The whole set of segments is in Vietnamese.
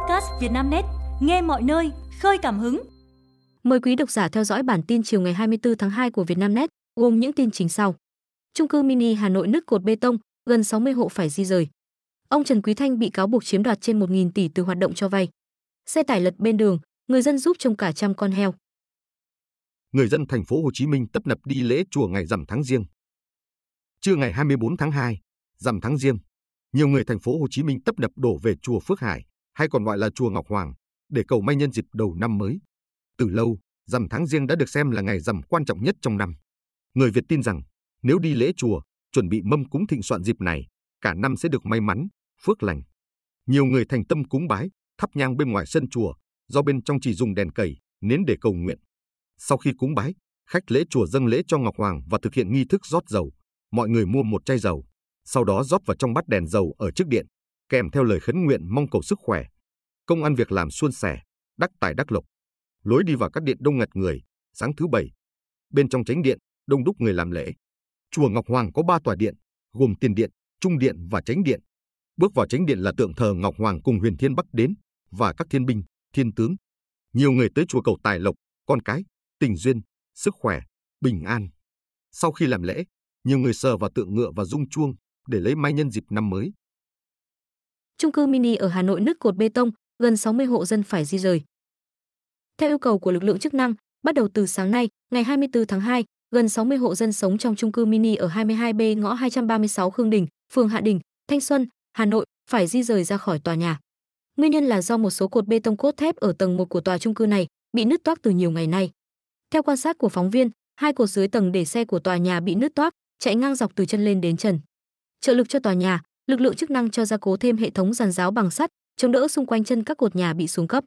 podcast Vietnamnet, nghe mọi nơi, khơi cảm hứng. Mời quý độc giả theo dõi bản tin chiều ngày 24 tháng 2 của Vietnamnet, gồm những tin chính sau. Chung cư mini Hà Nội nứt cột bê tông, gần 60 hộ phải di rời. Ông Trần Quý Thanh bị cáo buộc chiếm đoạt trên 1.000 tỷ từ hoạt động cho vay. Xe tải lật bên đường, người dân giúp trông cả trăm con heo. Người dân thành phố Hồ Chí Minh tấp nập đi lễ chùa ngày rằm tháng Giêng. Trưa ngày 24 tháng 2, rằm tháng Giêng, nhiều người thành phố Hồ Chí Minh tấp nập đổ về chùa Phước Hải, hay còn gọi là chùa Ngọc Hoàng, để cầu may nhân dịp đầu năm mới. Từ lâu, rằm tháng Giêng đã được xem là ngày rằm quan trọng nhất trong năm. Người Việt tin rằng, nếu đi lễ chùa, chuẩn bị mâm cúng thịnh soạn dịp này, cả năm sẽ được may mắn, phước lành. Nhiều người thành tâm cúng bái, thắp nhang bên ngoài sân chùa, do bên trong chỉ dùng đèn cầy, nến để cầu nguyện. Sau khi cúng bái, khách lễ chùa dâng lễ cho Ngọc Hoàng và thực hiện nghi thức rót dầu. Mọi người mua một chai dầu, sau đó rót vào trong bát đèn dầu ở trước điện, kèm theo lời khấn nguyện mong cầu sức khỏe, công ăn việc làm suôn sẻ, đắc tài đắc lộc. Lối đi vào các điện đông nghẹt người, sáng thứ Bảy. Bên trong chánh điện, đông đúc người làm lễ. Chùa Ngọc Hoàng có 3 tòa điện, gồm tiền điện, trung điện và chánh điện. Bước vào chánh điện là tượng thờ Ngọc Hoàng cùng huyền thiên Bắc Đến và các thiên binh, thiên tướng. Nhiều người tới chùa cầu tài lộc, con cái, tình duyên, sức khỏe, bình an. Sau khi làm lễ, nhiều người sờ vào tượng ngựa và rung chuông để lấy may nhân dịp năm mới. Chung cư mini ở Hà Nội nứt cột bê tông, gần 60 hộ dân phải di rời. Theo yêu cầu của lực lượng chức năng, bắt đầu từ sáng nay, ngày 24 tháng 2, gần 60 hộ dân sống trong chung cư mini ở 22B ngõ 236 Khương Đình, phường Hạ Đình, Thanh Xuân, Hà Nội phải di rời ra khỏi tòa nhà. Nguyên nhân là do một số cột bê tông cốt thép ở tầng 1 của tòa chung cư này bị nứt toác từ nhiều ngày nay. Theo quan sát của phóng viên, hai cột dưới tầng để xe của tòa nhà bị nứt toác, chạy ngang dọc từ chân lên đến trần. Trợ lực cho tòa nhà, lực lượng chức năng cho gia cố thêm hệ thống giàn giáo bằng sắt, chống đỡ xung quanh chân các cột nhà bị xuống cấp.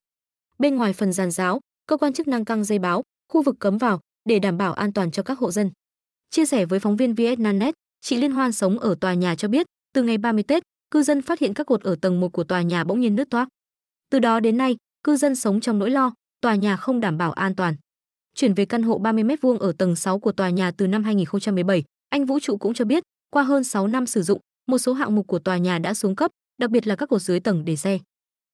Bên ngoài phần giàn giáo, cơ quan chức năng căng dây báo, khu vực cấm vào để đảm bảo an toàn cho các hộ dân. Chia sẻ với phóng viên Vietnamnet, chị Liên Hoan sống ở tòa nhà cho biết, từ ngày 30 Tết, cư dân phát hiện các cột ở tầng 1 của tòa nhà bỗng nhiên nứt toác. Từ đó đến nay, cư dân sống trong nỗi lo, tòa nhà không đảm bảo an toàn. Chuyển về căn hộ 30 m2 ở tầng 6 của tòa nhà từ năm 2017, anh Vũ Trụ cũng cho biết, qua hơn 6 năm sử dụng, một số hạng mục của tòa nhà đã xuống cấp, đặc biệt là các cột dưới tầng để xe.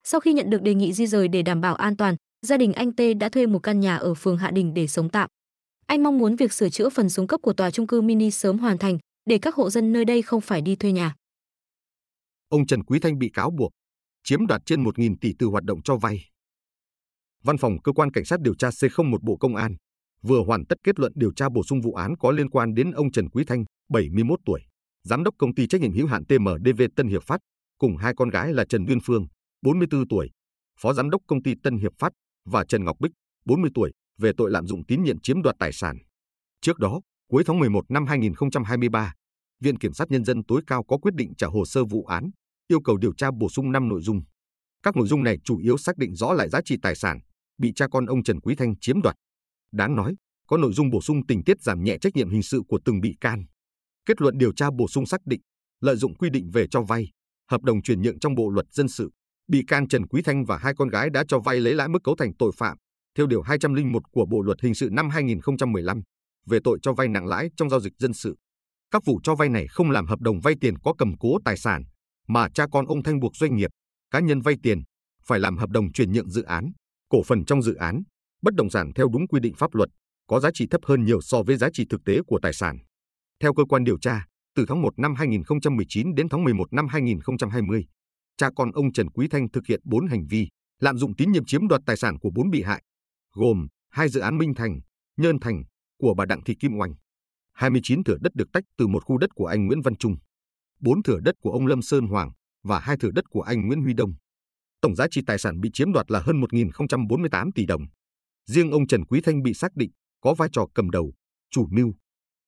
Sau khi nhận được đề nghị di rời để đảm bảo an toàn, gia đình anh T đã thuê một căn nhà ở phường Hạ Đình để sống tạm. Anh mong muốn việc sửa chữa phần xuống cấp của tòa chung cư mini sớm hoàn thành để các hộ dân nơi đây không phải đi thuê nhà. Ông Trần Quý Thanh bị cáo buộc chiếm đoạt trên 1.000 tỷ từ hoạt động cho vay. Văn phòng Cơ quan Cảnh sát Điều tra C01 Bộ Công an vừa hoàn tất kết luận điều tra bổ sung vụ án có liên quan đến ông Trần Quý Thanh, 71 tuổi, giám đốc công ty trách nhiệm hữu hạn TMDV Tân Hiệp Phát, cùng hai con gái là Trần Duyên Phương, 44 tuổi, phó giám đốc công ty Tân Hiệp Phát và Trần Ngọc Bích, 40 tuổi, về tội lạm dụng tín nhiệm chiếm đoạt tài sản. Trước đó, cuối tháng 11 năm 2023, Viện Kiểm sát Nhân dân tối cao có quyết định trả hồ sơ vụ án, yêu cầu điều tra bổ sung 5 nội dung. Các nội dung này chủ yếu xác định rõ lại giá trị tài sản bị cha con ông Trần Quý Thanh chiếm đoạt. Đáng nói, có nội dung bổ sung tình tiết giảm nhẹ trách nhiệm hình sự của từng bị can. Kết luận điều tra bổ sung xác định, lợi dụng quy định về cho vay, hợp đồng chuyển nhượng trong Bộ luật dân sự, bị can Trần Quý Thanh và hai con gái đã cho vay lấy lãi mức cấu thành tội phạm theo điều 201 của Bộ luật hình sự năm 2015 về tội cho vay nặng lãi trong giao dịch dân sự. Các vụ cho vay này không làm hợp đồng vay tiền có cầm cố tài sản, mà cha con ông Thanh buộc doanh nghiệp, cá nhân vay tiền phải làm hợp đồng chuyển nhượng dự án, cổ phần trong dự án, bất động sản theo đúng quy định pháp luật, có giá trị thấp hơn nhiều so với giá trị thực tế của tài sản. Theo cơ quan điều tra, từ tháng 1 năm 2019 đến tháng 11 năm 2020, cha con ông Trần Quý Thanh thực hiện 4 hành vi lạm dụng tín nhiệm chiếm đoạt tài sản của 4 bị hại, gồm 2 dự án Minh Thành, Nhơn Thành của bà Đặng Thị Kim Oanh, 29 thửa đất được tách từ một khu đất của anh Nguyễn Văn Trung, 4 thửa đất của ông Lâm Sơn Hoàng và 2 thửa đất của anh Nguyễn Huy Đông. Tổng giá trị tài sản bị chiếm đoạt là hơn 1.048 tỷ đồng. Riêng ông Trần Quý Thanh bị xác định có vai trò cầm đầu, chủ mưu.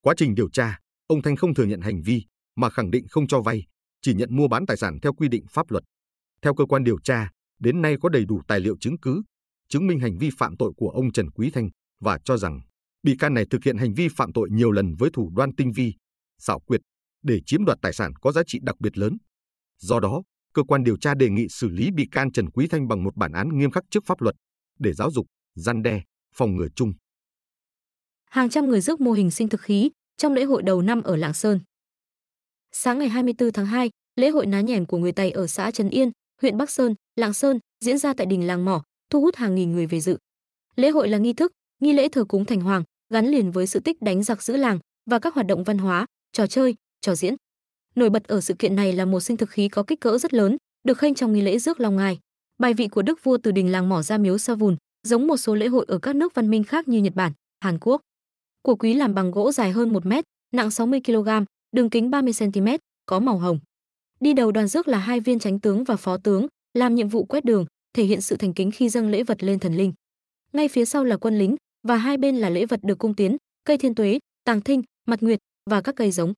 Quá trình điều tra, ông Thanh không thừa nhận hành vi mà khẳng định không cho vay, chỉ nhận mua bán tài sản theo quy định pháp luật. Theo cơ quan điều tra, đến nay có đầy đủ tài liệu chứng cứ chứng minh hành vi phạm tội của ông Trần Quý Thanh và cho rằng bị can này thực hiện hành vi phạm tội nhiều lần với thủ đoạn tinh vi, xảo quyệt để chiếm đoạt tài sản có giá trị đặc biệt lớn. Do đó, cơ quan điều tra đề nghị xử lý bị can Trần Quý Thanh bằng một bản án nghiêm khắc trước pháp luật để giáo dục, răn đe, phòng ngừa chung. Hàng trăm người rước mô hình sinh thực khí trong lễ hội đầu năm ở Lạng Sơn. Sáng ngày 24 tháng 2, lễ hội ná nhẻm của người Tày ở xã Trấn Yên, huyện Bắc Sơn, Lạng Sơn diễn ra tại đình làng mỏ, thu hút hàng nghìn người về dự. Lễ hội là nghi thức, nghi lễ thờ cúng thành hoàng, gắn liền với sự tích đánh giặc giữ làng và các hoạt động văn hóa, trò chơi, trò diễn. Nổi bật ở sự kiện này là một sinh thực khí có kích cỡ rất lớn, được khênh trong nghi lễ rước long ngai. Bài vị của đức vua từ đình làng mỏ ra miếu sa vùn, giống một số lễ hội ở các nước văn minh khác như Nhật Bản, Hàn Quốc. Của quý làm bằng gỗ dài hơn 1 mét, nặng 60 kg, đường kính 30 cm, có màu hồng. Đi đầu đoàn rước là 2 viên chánh tướng và phó tướng, làm nhiệm vụ quét đường, thể hiện sự thành kính khi dâng lễ vật lên thần linh. Ngay phía sau là quân lính và hai bên là lễ vật được cung tiến, cây thiên tuế, tàng thinh, mặt nguyệt và các cây giống.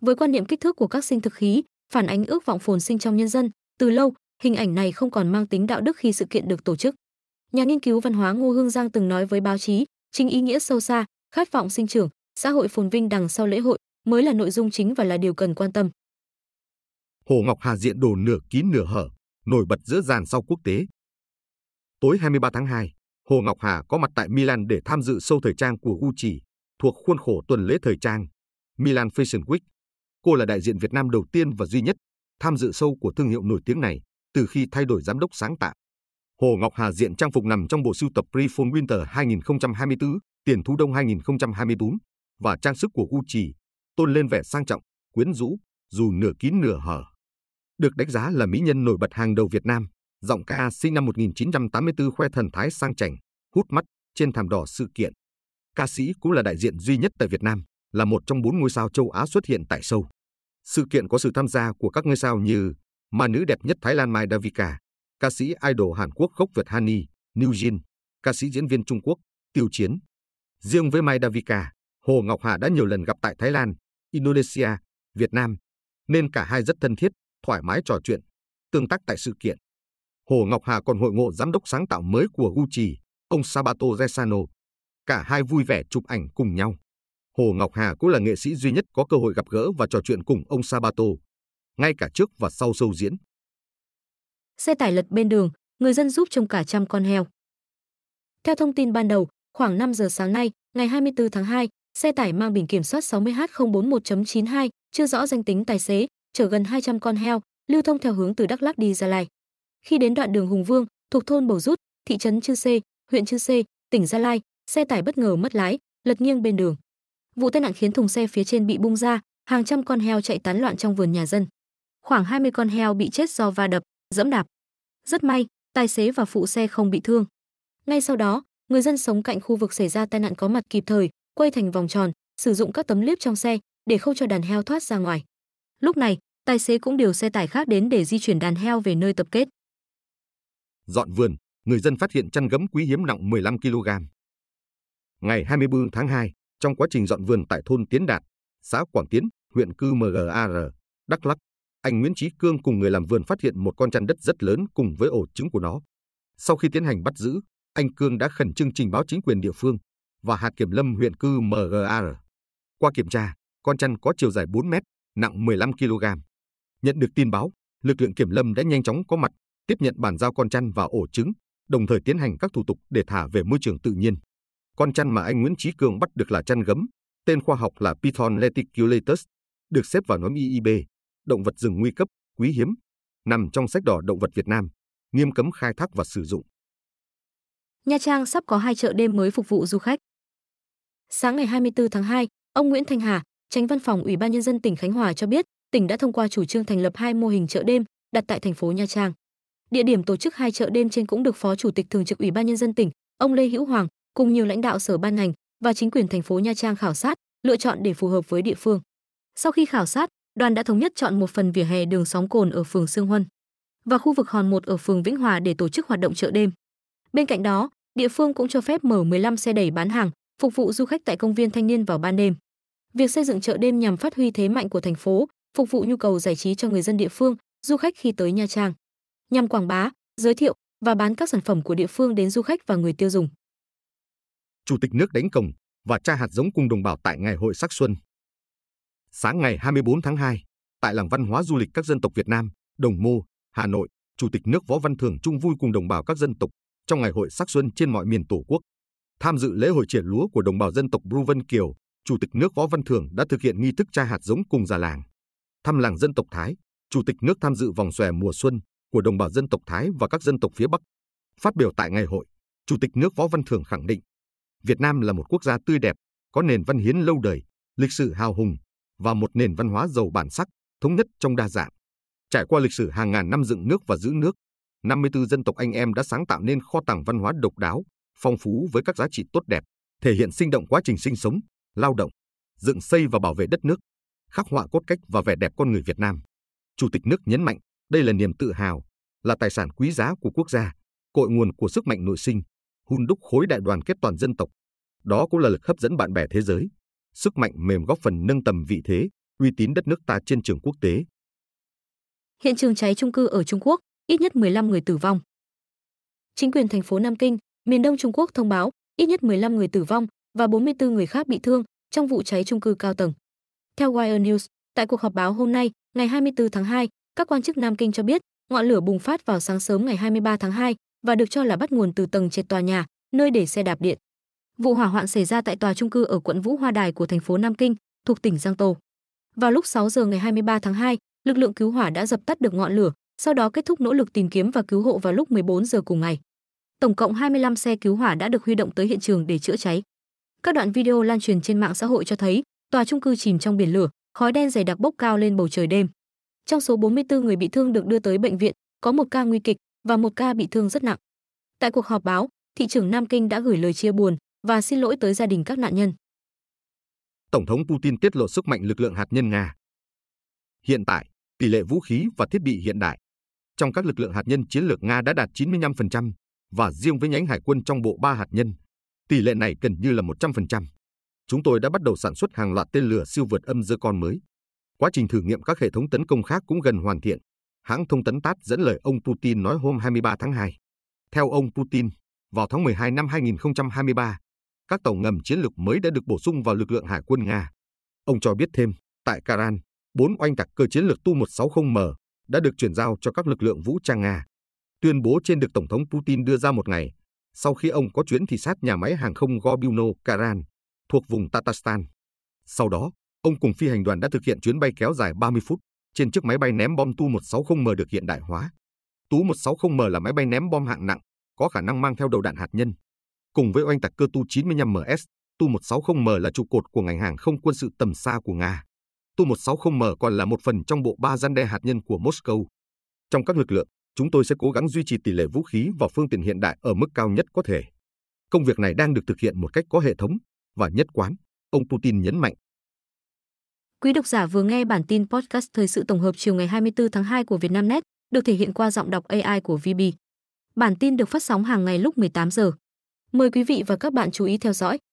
Với quan niệm kích thước của các sinh thực khí, phản ánh ước vọng phồn sinh trong nhân dân, từ lâu, hình ảnh này không còn mang tính đạo đức khi sự kiện được tổ chức. Nhà nghiên cứu văn hóa Ngô Hương Giang từng nói với báo chí, chính ý nghĩa sâu xa, khát vọng sinh trưởng, xã hội phồn vinh đằng sau lễ hội mới là nội dung chính và là điều cần quan tâm. Hồ Ngọc Hà diện đồ nửa kín nửa hở, nổi bật giữa dàn sau quốc tế. Tối 23 tháng 2, Hồ Ngọc Hà có mặt tại Milan để tham dự show thời trang của Gucci, thuộc khuôn khổ tuần lễ thời trang Milan Fashion Week. Cô là đại diện Việt Nam đầu tiên và duy nhất tham dự show của thương hiệu nổi tiếng này từ khi thay đổi giám đốc sáng tạo. Hồ Ngọc Hà diện trang phục nằm trong bộ sưu tập Pre-Fall Winter 2024, tiền thu đông 2024 và trang sức của Gucci, tôn lên vẻ sang trọng, quyến rũ, dù nửa kín nửa hở. Được đánh giá là mỹ nhân nổi bật hàng đầu Việt Nam, giọng ca sinh năm 1984 khoe thần thái sang chảnh, hút mắt trên thảm đỏ sự kiện. Ca sĩ cũng là đại diện duy nhất tại Việt Nam, là một trong 4 ngôi sao châu Á xuất hiện tại show. Sự kiện có sự tham gia của các ngôi sao như ma nữ đẹp nhất Thái Lan Mai Davika, ca sĩ idol Hàn Quốc gốc Việt Hani, NewJeans, ca sĩ diễn viên Trung Quốc, Tiêu Chiến. Riêng với Mai Davika, Hồ Ngọc Hà đã nhiều lần gặp tại Thái Lan, Indonesia, Việt Nam, nên cả hai rất thân thiết, thoải mái trò chuyện, tương tác tại sự kiện. Hồ Ngọc Hà còn hội ngộ giám đốc sáng tạo mới của Gucci, ông Sabato De Sano. Cả hai vui vẻ chụp ảnh cùng nhau. Hồ Ngọc Hà cũng là nghệ sĩ duy nhất có cơ hội gặp gỡ và trò chuyện cùng ông Sabato, ngay cả trước và sau show diễn. Xe tải lật bên đường, người dân giúp trông cả trăm con heo. Theo thông tin ban đầu, khoảng 5 giờ sáng nay, ngày 24 tháng 2, xe tải mang biển kiểm soát 60H041.92, chưa rõ danh tính tài xế, chở gần 200 con heo, lưu thông theo hướng từ Đắk Lắk đi Gia Lai. Khi đến đoạn đường Hùng Vương, thuộc thôn Bầu Rút, thị trấn Chư Sê, huyện Chư Sê, tỉnh Gia Lai, xe tải bất ngờ mất lái, lật nghiêng bên đường. Vụ tai nạn khiến thùng xe phía trên bị bung ra, hàng trăm con heo chạy tán loạn trong vườn nhà dân. Khoảng 20 con heo bị chết do va đập, dẫm đạp. Rất may, tài xế và phụ xe không bị thương. Ngay sau đó, người dân sống cạnh khu vực xảy ra tai nạn có mặt kịp thời, quay thành vòng tròn, sử dụng các tấm liếp trong xe để không cho đàn heo thoát ra ngoài. Lúc này, tài xế cũng điều xe tải khác đến để di chuyển đàn heo về nơi tập kết. Dọn vườn, người dân phát hiện chăn gấm quý hiếm nặng 15 kg. Ngày 24 tháng 2, trong quá trình dọn vườn tại thôn Tiến Đạt, xã Quảng Tiến, huyện Cư MGAR, Đắk Lắk, anh Nguyễn Chí Cương cùng người làm vườn phát hiện một con chăn đất rất lớn cùng với ổ trứng của nó. Sau khi tiến hành bắt giữ, anh Cương đã khẩn trương trình báo chính quyền địa phương và hạt kiểm lâm huyện Cư MGAR. Qua kiểm tra, con chăn có chiều dài 4 mét, nặng 15 kg. Nhận được tin báo, lực lượng kiểm lâm đã nhanh chóng có mặt, tiếp nhận bàn giao con chăn và ổ trứng, đồng thời tiến hành các thủ tục để thả về môi trường tự nhiên. Con chăn mà anh Nguyễn Chí Cương bắt được là chăn gấm, tên khoa học là Python reticulatus, được xếp vào nhóm IIB, động vật rừng nguy cấp, quý hiếm, nằm trong sách đỏ động vật Việt Nam, nghiêm cấm khai thác và sử dụng. Nha Trang sắp có 2 chợ đêm mới phục vụ du khách. Sáng ngày 24 tháng 2, ông Nguyễn Thành Hà, Chánh Văn phòng Ủy ban Nhân dân tỉnh Khánh Hòa cho biết, tỉnh đã thông qua chủ trương thành lập 2 mô hình chợ đêm đặt tại thành phố Nha Trang. Địa điểm tổ chức 2 chợ đêm trên cũng được Phó Chủ tịch Thường trực Ủy ban Nhân dân tỉnh, ông Lê Hữu Hoàng, cùng nhiều lãnh đạo sở ban ngành và chính quyền thành phố Nha Trang khảo sát, lựa chọn để phù hợp với địa phương. Sau khi khảo sát, đoàn đã thống nhất chọn một phần vỉa hè đường Sóng Cồn ở phường Sương Huân và khu vực Hòn 1 ở phường Vĩnh Hòa để tổ chức hoạt động chợ đêm. Bên cạnh đó, địa phương cũng cho phép mở 15 xe đẩy bán hàng, phục vụ du khách tại công viên Thanh Niên vào ban đêm. Việc xây dựng chợ đêm nhằm phát huy thế mạnh của thành phố, phục vụ nhu cầu giải trí cho người dân địa phương, du khách khi tới Nha Trang, nhằm quảng bá, giới thiệu và bán các sản phẩm của địa phương đến du khách và người tiêu dùng. Chủ tịch nước đánh cồng và tra hạt giống cùng đồng bào tại Ngày hội sắc xuân. Sáng ngày 24 tháng 2, tại làng văn hóa du lịch các dân tộc Việt Nam, Đồng Mô, Hà Nội, Chủ tịch nước Võ Văn Thưởng chung vui cùng đồng bào các dân tộc trong Ngày hội sắc xuân trên mọi miền Tổ quốc. Tham dự lễ hội chỉa lúa của đồng bào dân tộc Bru Vân Kiều, Chủ tịch nước Võ Văn Thưởng đã thực hiện nghi thức tra hạt giống cùng già làng. Thăm làng dân tộc Thái, Chủ tịch nước tham dự vòng xòe mùa xuân, của đồng bào dân tộc Thái và các dân tộc phía Bắc. Phát biểu tại ngày hội, Chủ tịch nước Võ Văn Thưởng khẳng định, Việt Nam là một quốc gia tươi đẹp, có nền văn hiến lâu đời, lịch sử hào hùng và một nền văn hóa giàu bản sắc, thống nhất trong đa dạng. Trải qua lịch sử hàng ngàn năm dựng nước và giữ nước, 54 dân tộc anh em đã sáng tạo nên kho tàng văn hóa độc đáo, phong phú với các giá trị tốt đẹp, thể hiện sinh động quá trình sinh sống, lao động, dựng xây và bảo vệ đất nước, khắc họa cốt cách và vẻ đẹp con người Việt Nam. Chủ tịch nước nhấn mạnh, đây là niềm tự hào, là tài sản quý giá của quốc gia, cội nguồn của sức mạnh nội sinh, hun đúc khối đại đoàn kết toàn dân tộc. Đó cũng là lực hấp dẫn bạn bè thế giới, sức mạnh mềm góp phần nâng tầm vị thế, uy tín đất nước ta trên trường quốc tế. Hiện trường cháy chung cư ở Trung Quốc, ít nhất 15 người tử vong. Chính quyền thành phố Nam Kinh, miền Đông Trung Quốc thông báo ít nhất 15 người tử vong và 44 người khác bị thương trong vụ cháy chung cư cao tầng. Theo Wire News, tại cuộc họp báo hôm nay, ngày 24 tháng 2, các quan chức Nam Kinh cho biết ngọn lửa bùng phát vào sáng sớm ngày 23 tháng 2 và được cho là bắt nguồn từ tầng trệt tòa nhà, nơi để xe đạp điện. Vụ hỏa hoạn xảy ra tại tòa chung cư ở quận Vũ Hoa Đài của thành phố Nam Kinh, thuộc tỉnh Giang Tô. Vào lúc 6 giờ ngày 23 tháng 2, lực lượng cứu hỏa đã dập tắt được ngọn lửa, sau đó kết thúc nỗ lực tìm kiếm và cứu hộ vào lúc 14 giờ cùng ngày. Tổng cộng 25 xe cứu hỏa đã được huy động tới hiện trường để chữa cháy. Các đoạn video lan truyền trên mạng xã hội cho thấy tòa chung cư chìm trong biển lửa, khói đen dày đặc bốc cao lên bầu trời đêm. Trong số 44 người bị thương được đưa tới bệnh viện, có 1 ca nguy kịch và 1 ca bị thương rất nặng. Tại cuộc họp báo, thị trưởng Nam Kinh đã gửi lời chia buồn và xin lỗi tới gia đình các nạn nhân. Tổng thống Putin tiết lộ sức mạnh lực lượng hạt nhân Nga. Hiện tại, tỷ lệ vũ khí và thiết bị hiện đại trong các lực lượng hạt nhân chiến lược Nga đã đạt 95% và riêng với nhánh hải quân trong bộ ba hạt nhân, tỷ lệ này gần như là 100%. Chúng tôi đã bắt đầu sản xuất hàng loạt tên lửa siêu vượt âm Zircon mới. Quá trình thử nghiệm các hệ thống tấn công khác cũng gần hoàn thiện. Hãng thông tấn TASS dẫn lời ông Putin nói hôm 23 tháng 2. Theo ông Putin, vào tháng 12 năm 2023, các tàu ngầm chiến lược mới đã được bổ sung vào lực lượng hải quân Nga. Ông cho biết thêm, tại Karan, 4 oanh tạc cơ chiến lược Tu-160M đã được chuyển giao cho các lực lượng vũ trang Nga. Tuyên bố trên được Tổng thống Putin đưa ra một ngày sau khi ông có chuyến thị sát nhà máy hàng không Gobino Karan thuộc vùng Tatarstan. Sau đó, ông cùng phi hành đoàn đã thực hiện chuyến bay kéo dài 30 phút trên chiếc máy bay ném bom Tu-160M được hiện đại hóa. Tu-160M là máy bay ném bom hạng nặng, có khả năng mang theo đầu đạn hạt nhân. Cùng với oanh tạc cơ Tu-95MS, Tu-160M là trụ cột của ngành hàng không quân sự tầm xa của Nga. Tu-160M còn là một phần trong bộ ba răn đe hạt nhân của Moscow. Trong các lực lượng, chúng tôi sẽ cố gắng duy trì tỷ lệ vũ khí và phương tiện hiện đại ở mức cao nhất có thể. Công việc này đang được thực hiện một cách có hệ thống và nhất quán, ông Putin nhấn mạnh. Quý độc giả vừa nghe bản tin podcast thời sự tổng hợp chiều ngày 24 tháng 2 của Vietnamnet, được thể hiện qua giọng đọc AI của VB. Bản tin được phát sóng hàng ngày lúc 18 giờ. Mời quý vị và các bạn chú ý theo dõi.